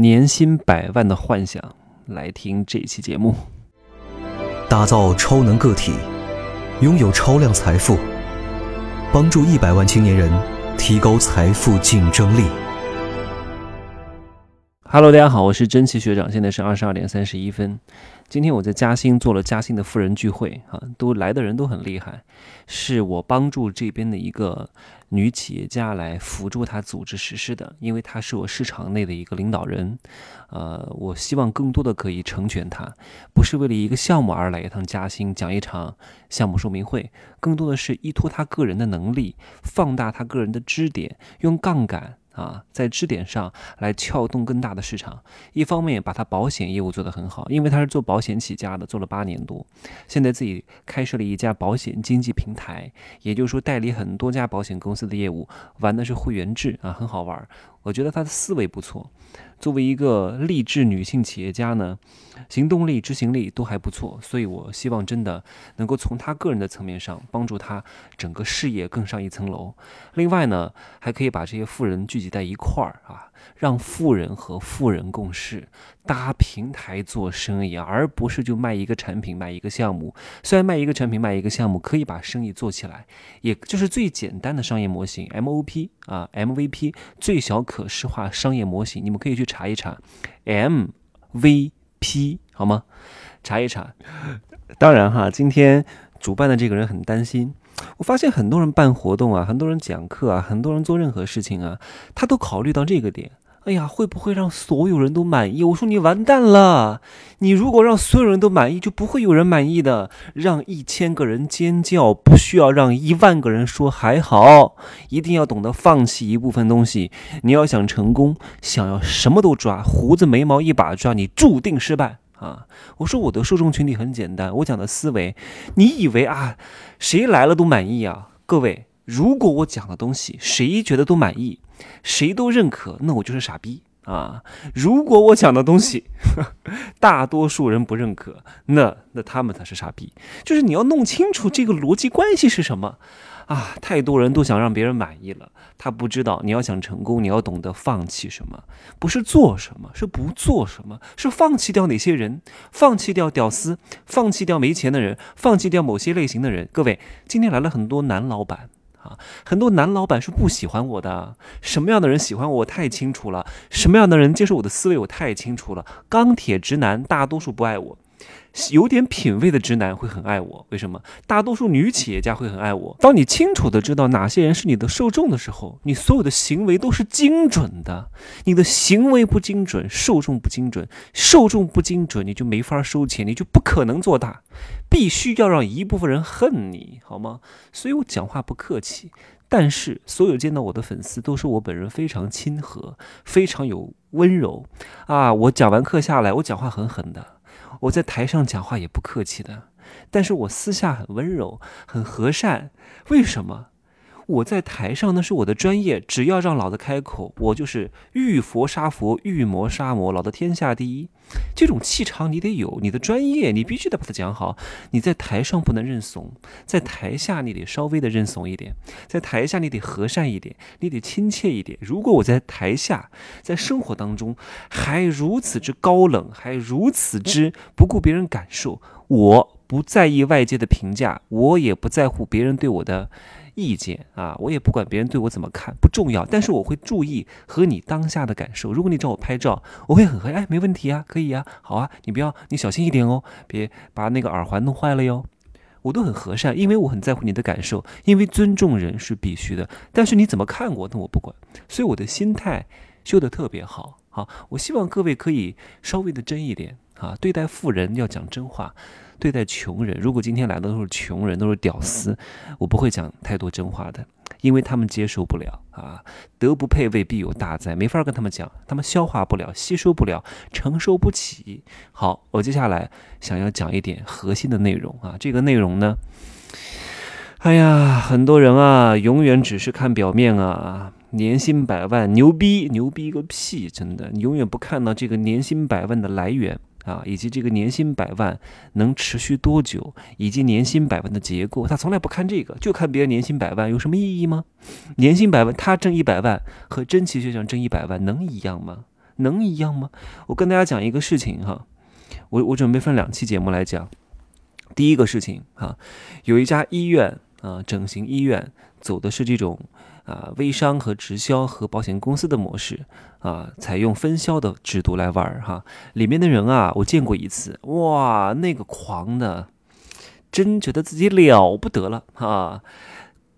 年薪100万的幻想，来听这期节目。打造超能个体，拥有超量财富，帮助100万青年人提高财富竞争力。Hello， 大家好，我是真奇学长，现在是22:31。今天我在嘉兴做了嘉兴的富人聚会啊，都来的人都很厉害，是我帮助这边的一个女企业家来辅助她组织实施的，因为她是我市场内的一个领导人，我希望更多的可以成全她，不是为了一个项目而来一趟嘉兴讲一场项目说明会，更多的是依托她个人的能力，放大她个人的支点，用杠杆。在支点上来撬动更大的市场，一方面把他保险业务做得很好，因为他是做保险起家的，做了8年多，现在自己开设了一家保险经纪平台，也就是说代理很多家保险公司的业务，玩的是会员制啊，很好玩。我觉得他的思维不错，作为一个励志女性企业家呢，行动力、执行力都还不错，所以我希望真的能够从他个人的层面上帮助他整个事业更上一层楼。另外呢，还可以把这些富人聚集在一块儿啊，让富人和富人共事，搭平台做生意，而不是就卖一个产品、卖一个项目。虽然卖一个产品、卖一个项目可以把生意做起来，也就是最简单的商业模型 MOP 啊 MVP 最小可视化商业模型，你们可以去查一查 MVP 好吗？查一查。当然哈，今天主办的这个人很担心。我发现很多人办活动啊，很多人讲课啊，很多人做任何事情啊，他都考虑到这个点。哎呀，会不会让所有人都满意？我说你完蛋了！你如果让所有人都满意，就不会有人满意的。让1000个人尖叫，不需要让10000个人说还好。一定要懂得放弃一部分东西。你要想成功，想要什么都抓，胡子眉毛一把抓，你注定失败。我说我的受众群体很简单，我讲的思维，你以为啊，谁来了都满意啊？各位，如果我讲的东西谁觉得都满意，谁都认可，那我就是傻逼啊！如果我讲的东西大多数人不认可，那他们才是傻逼。就是你要弄清楚这个逻辑关系是什么啊！太多人都想让别人满意了，他不知道你要想成功，你要懂得放弃什么，不是做什么，是不做什么，是放弃掉哪些人，放弃掉屌丝，放弃掉没钱的人，放弃掉某些类型的人。各位，今天来了很多男老板啊，很多男老板是不喜欢我的，什么样的人喜欢我，我太清楚了，什么样的人接受我的思维，我太清楚了。钢铁直男大多数不爱我，有点品位的直男会很爱我，为什么？大多数女企业家会很爱我。当你清楚的知道哪些人是你的受众的时候，你所有的行为都是精准的。你的行为不精准，受众不精准，受众不精准，你就没法收钱，你就不可能做大。必须要让一部分人恨你，好吗？所以我讲话不客气，但是所有见到我的粉丝都说我本人非常亲和，非常有温柔啊！我讲完课下来，我讲话很狠的。我在台上讲话也不客气的，但是我私下很温柔，很和善。为什么？我在台上那是我的专业，只要让老子开口，我就是遇佛杀佛，遇魔杀魔，老子天下第一。这种气场你得有，你的专业你必须得把它讲好。你在台上不能认怂，在台下你得稍微的认怂一点，在台下你得和善一点，你得亲切一点。如果我在台下，在生活当中还如此之高冷，还如此之不顾别人感受，我不在意外界的评价，我也不在乎别人对我的意见啊，我也不管别人对我怎么看，不重要。但是我会注意和你当下的感受。如果你找我拍照，我会很和哎，没问题啊，可以啊，好啊，你小心一点哦，别把那个耳环弄坏了哟。我都很和善，因为我很在乎你的感受，因为尊重人是必须的。但是你怎么看我，那我不管。所以我的心态修得特别好啊。我希望各位可以稍微的真一点啊，对待富人要讲真话。对待穷人，如果今天来的都是穷人，都是屌丝，我不会讲太多真话的，因为他们接受不了啊。德不配位，必有大灾，没法跟他们讲，他们消化不了，吸收不了，承受不起。好，我接下来想要讲一点核心的内容啊。这个内容呢，哎呀，很多人啊，永远只是看表面啊。年薪100万，牛逼，牛逼个屁！真的，你永远不看到这个年薪100万的来源。以及这个年薪100万能持续多久，以及年薪100万的结构，他从来不看这个，就看别人年薪100万，有什么意义吗？年薪100万，他挣100万和真奇学长挣100万能一样吗？能一样吗？我跟大家讲一个事情哈，我准备分2期节目来讲。第一个事情哈，有一家医院啊，整形医院走的是这种啊微商和直销和保险公司的模式啊，采用分销的制度来玩哈。里面的人啊，我见过一次，哇，那个狂的，真觉得自己了不得了啊！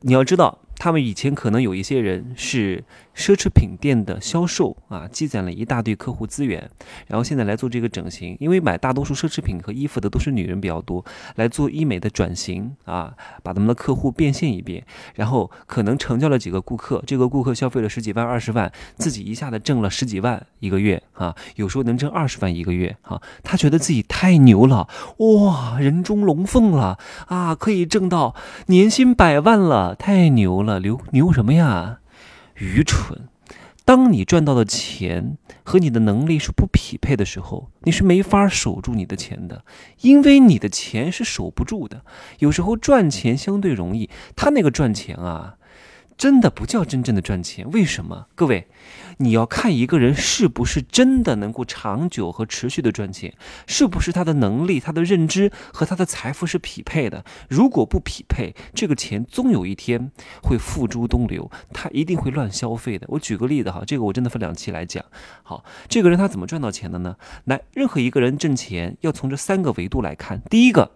你要知道，他们以前可能有一些人是奢侈品店的销售啊，积攒了一大堆客户资源，然后现在来做这个整形，因为买大多数奢侈品和衣服的都是女人比较多，来做医美的转型啊，把他们的客户变现一遍，然后可能成交了几个顾客，这个顾客消费了10几万、20万，自己一下子挣了10几万一个月啊，有时候能挣20万一个月啊，他觉得自己太牛了，哇，人中龙凤了啊，可以挣到年薪100万了，太牛了，牛什么呀？愚蠢。当你赚到的钱和你的能力是不匹配的时候，你是没法守住你的钱的，因为你的钱是守不住的。有时候赚钱相对容易，他那个赚钱啊，真的不叫真正的赚钱。为什么？各位，你要看一个人是不是真的能够长久和持续的赚钱，是不是他的能力、他的认知和他的财富是匹配的。如果不匹配，这个钱终有一天会付诸东流，他一定会乱消费的。我举个例子哈，这个我真的分2期来讲。好，这个人他怎么赚到钱的呢？来，任何一个人挣钱要从这3个维度来看。第一个，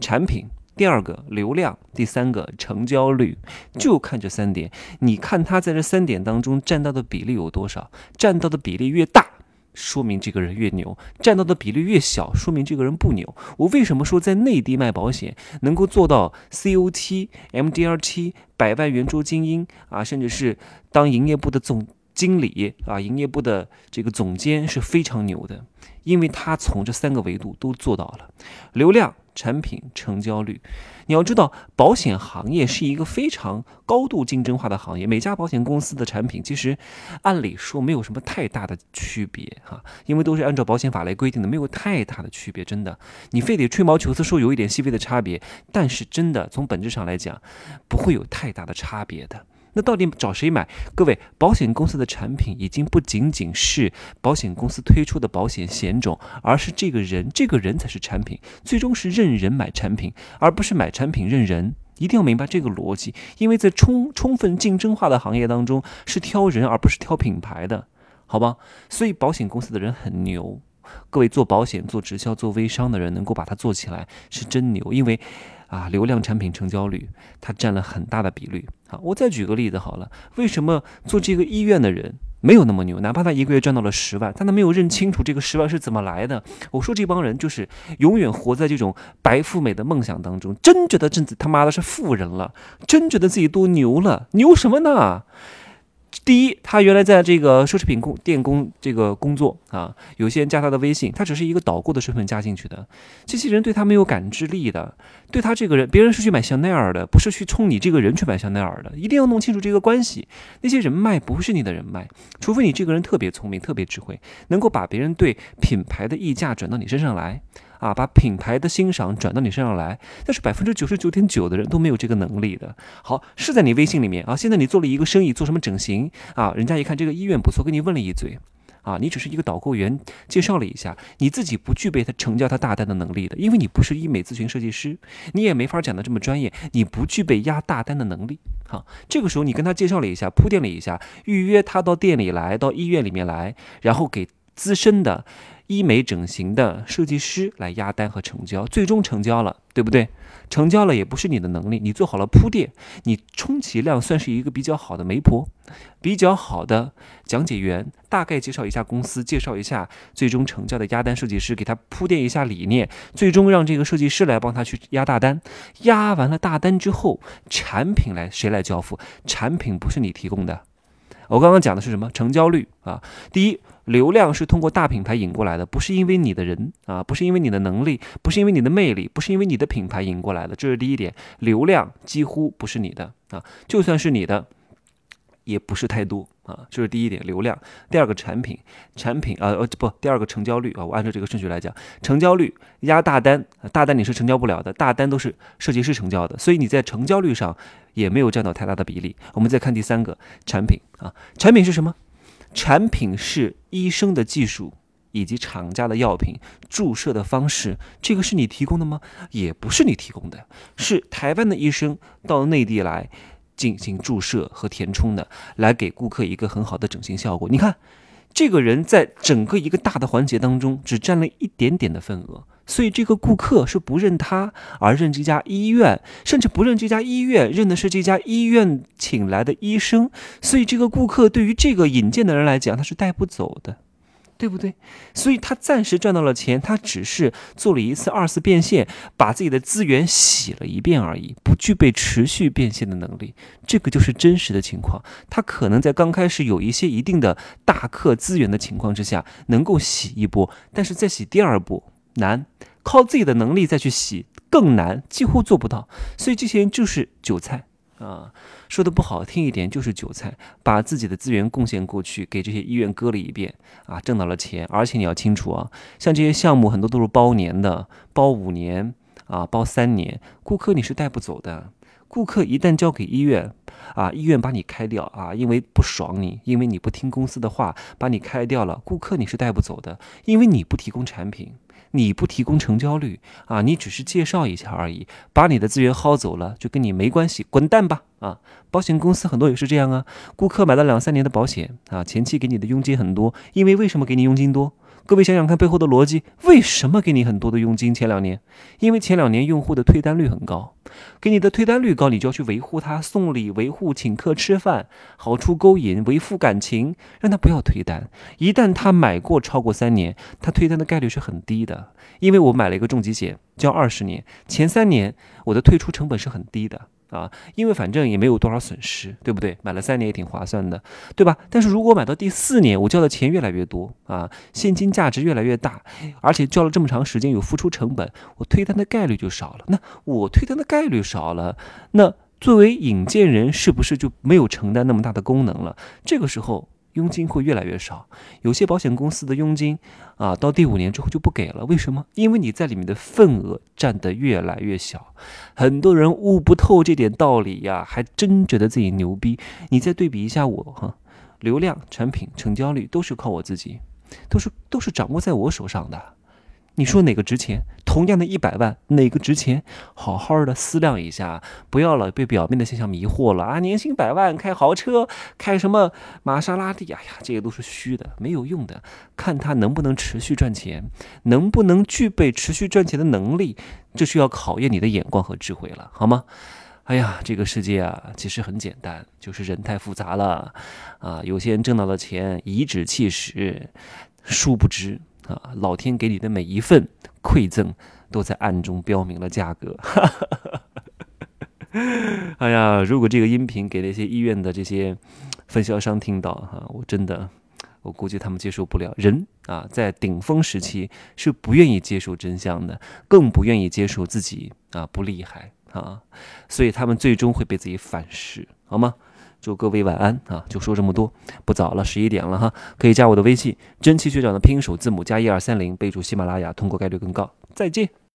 产品。第2个流量，第3个成交率，就看这3点。你看他在这3点当中占到的比例有多少？占到的比例越大，说明这个人越牛；占到的比例越小，说明这个人不牛。我为什么说在内地卖保险能够做到 COT、MDRT、100万圆桌精英啊，甚至是当营业部的总经理啊，营业部的这个总监是非常牛的，因为他从这3个维度都做到了：流量、产品、成交率。你要知道，保险行业是一个非常高度竞争化的行业，每家保险公司的产品其实按理说没有什么太大的区别啊，因为都是按照保险法来规定的，没有太大的区别。真的，你非得吹毛求疵说有一点细微的差别，但是真的从本质上来讲，不会有太大的差别的。那到底找谁买？各位，保险公司的产品已经不仅仅是保险公司推出的保险险种，而是这个人，这个人才是产品，最终是认人买产品，而不是买产品认人。一定要明白这个逻辑，因为在充分竞争化的行业当中，是挑人而不是挑品牌的，好吧？所以保险公司的人很牛，各位做保险、做直销、做微商的人能够把它做起来是真牛，因为啊，流量、产品、成交率，它占了很大的比率。好，我再举个例子好了，为什么做这个医院的人没有那么牛？哪怕他一个月赚到了10万，但他没有认清楚这个10万是怎么来的。我说这帮人就是永远活在这种白富美的梦想当中，真觉得自己他妈的是富人了，真觉得自己多牛了，牛什么呢？第一，他原来在这个奢侈品店工作啊，有些人加他的微信，他只是一个导购的身份加进去的。这些人对他没有感知力的，对他这个人，别人是去买香奈儿的，不是去冲你这个人去买香奈儿的，一定要弄清楚这个关系。那些人脉不是你的人脉，除非你这个人特别聪明、特别智慧，能够把别人对品牌的溢价转到你身上来。啊，把品牌的欣赏转到你身上来，但是 99.9% 的人都没有这个能力的。好，是在你微信里面啊，现在你做了一个生意，做什么整形啊？人家一看这个医院不错，跟你问了一嘴啊，你只是一个导购员，介绍了一下，你自己不具备他成交他大单的能力的，因为你不是医美咨询设计师，你也没法讲的这么专业，你不具备压大单的能力。好，这个时候你跟他介绍了一下，铺垫了一下，预约他到店里来，到医院里面来，然后给资深的医美整形的设计师来压单和成交，最终成交了，对不对？成交了也不是你的能力，你做好了铺垫，你充其量算是一个比较好的媒婆，比较好的讲解员，大概介绍一下公司，介绍一下最终成交的压单设计师，给他铺垫一下理念，最终让这个设计师来帮他去压大单。压完了大单之后，产品来谁来交付？产品不是你提供的。我刚刚讲的是什么？成交率啊，第一，流量是通过大品牌引过来的，不是因为你的人啊，不是因为你的能力，不是因为你的魅力，不是因为你的品牌引过来的，这是第一点。流量几乎不是你的啊，就算是你的，也不是太多啊，这是第一点，流量。第2个产品啊，不，第2个成交率啊，我按照这个顺序来讲，成交率压大单，大单你是成交不了的，大单都是设计师成交的，所以你在成交率上也没有占到太大的比例。我们再看第3个产品啊，产品是什么？产品是医生的技术以及厂家的药品注射的方式，这个是你提供的吗？也不是你提供的，是台湾的医生到内地来进行注射和填充的，来给顾客一个很好的整形效果。你看这个人在整个一个大的环节当中只占了一点点的份额，所以这个顾客是不认他，而认这家医院，甚至不认这家医院，认的是这家医院请来的医生。所以这个顾客对于这个引荐的人来讲，他是带不走的，对不对？所以他暂时赚到了钱，他只是做了一次二次变现，把自己的资源洗了一遍而已，不具备持续变现的能力。这个就是真实的情况。他可能在刚开始有一些一定的大客资源的情况之下能够洗一波，但是再洗第二波难，靠自己的能力再去洗更难，几乎做不到。所以这些人就是韭菜啊，说的不好听一点就是韭菜，把自己的资源贡献过去给这些医院割了一遍啊，挣到了钱。而且你要清楚啊，像这些项目很多都是包年的，包5年啊，包3年，顾客你是带不走的。顾客一旦交给医院啊，医院把你开掉啊，因为不爽你，因为你不听公司的话把你开掉了，顾客你是带不走的，因为你不提供产品，你不提供成交率啊，你只是介绍一下而已，把你的资源薅走了，就跟你没关系，滚蛋吧啊！保险公司很多也是这样啊，顾客买了2-3年的保险啊，前期给你的佣金很多，因为什么给你佣金多？各位想想看背后的逻辑，为什么给你很多的佣金？前2年，因为前2年用户的退单率很高，给你的退单率高，你就要去维护他，送礼、维护、请客吃饭、好处勾引、维护感情，让他不要退单。一旦他买过超过3年，他退单的概率是很低的，因为我买了一个重疾险交20年，前3年我的退出成本是很低的啊，因为反正也没有多少损失，对不对？买了3年也挺划算的，对吧？但是如果买到第4年，我交的钱越来越多啊，现金价值越来越大，而且交了这么长时间有付出成本，我退单的概率就少了。那我退单的概率少了，那作为引荐人是不是就没有承担那么大的功能了？这个时候佣金会越来越少，有些保险公司的佣金啊，到第5年之后就不给了。为什么？因为你在里面的份额占得越来越小。很多人悟不透这点道理呀，还真觉得自己牛逼。你再对比一下我哈，流量、产品、成交率都是靠我自己，都是掌握在我手上的。你说哪个值钱？同样的100万，哪个值钱？好好的思量一下，不要老被表面的现象迷惑了啊！年薪100万，开豪车，开什么玛莎拉蒂，哎呀，这些都是虚的，没有用的。看他能不能持续赚钱，能不能具备持续赚钱的能力，这需要考验你的眼光和智慧了，好吗？哎呀，这个世界啊，其实很简单，就是人太复杂了啊！有些人挣到了钱颐指气使，殊不知啊，老天给你的每一份馈赠都在暗中标明了价格。哎呀，如果这个音频给那些医院的这些分销商听到啊，我估计他们接受不了。人啊，在顶峰时期是不愿意接受真相的，更不愿意接受自己啊不厉害啊，所以他们最终会被自己反噬，好吗？祝各位晚安啊！就说这么多，不早了，11点了哈，可以加我的微信，真奇学长的拼音首字母加1230，备注喜马拉雅，通过概率更高。再见。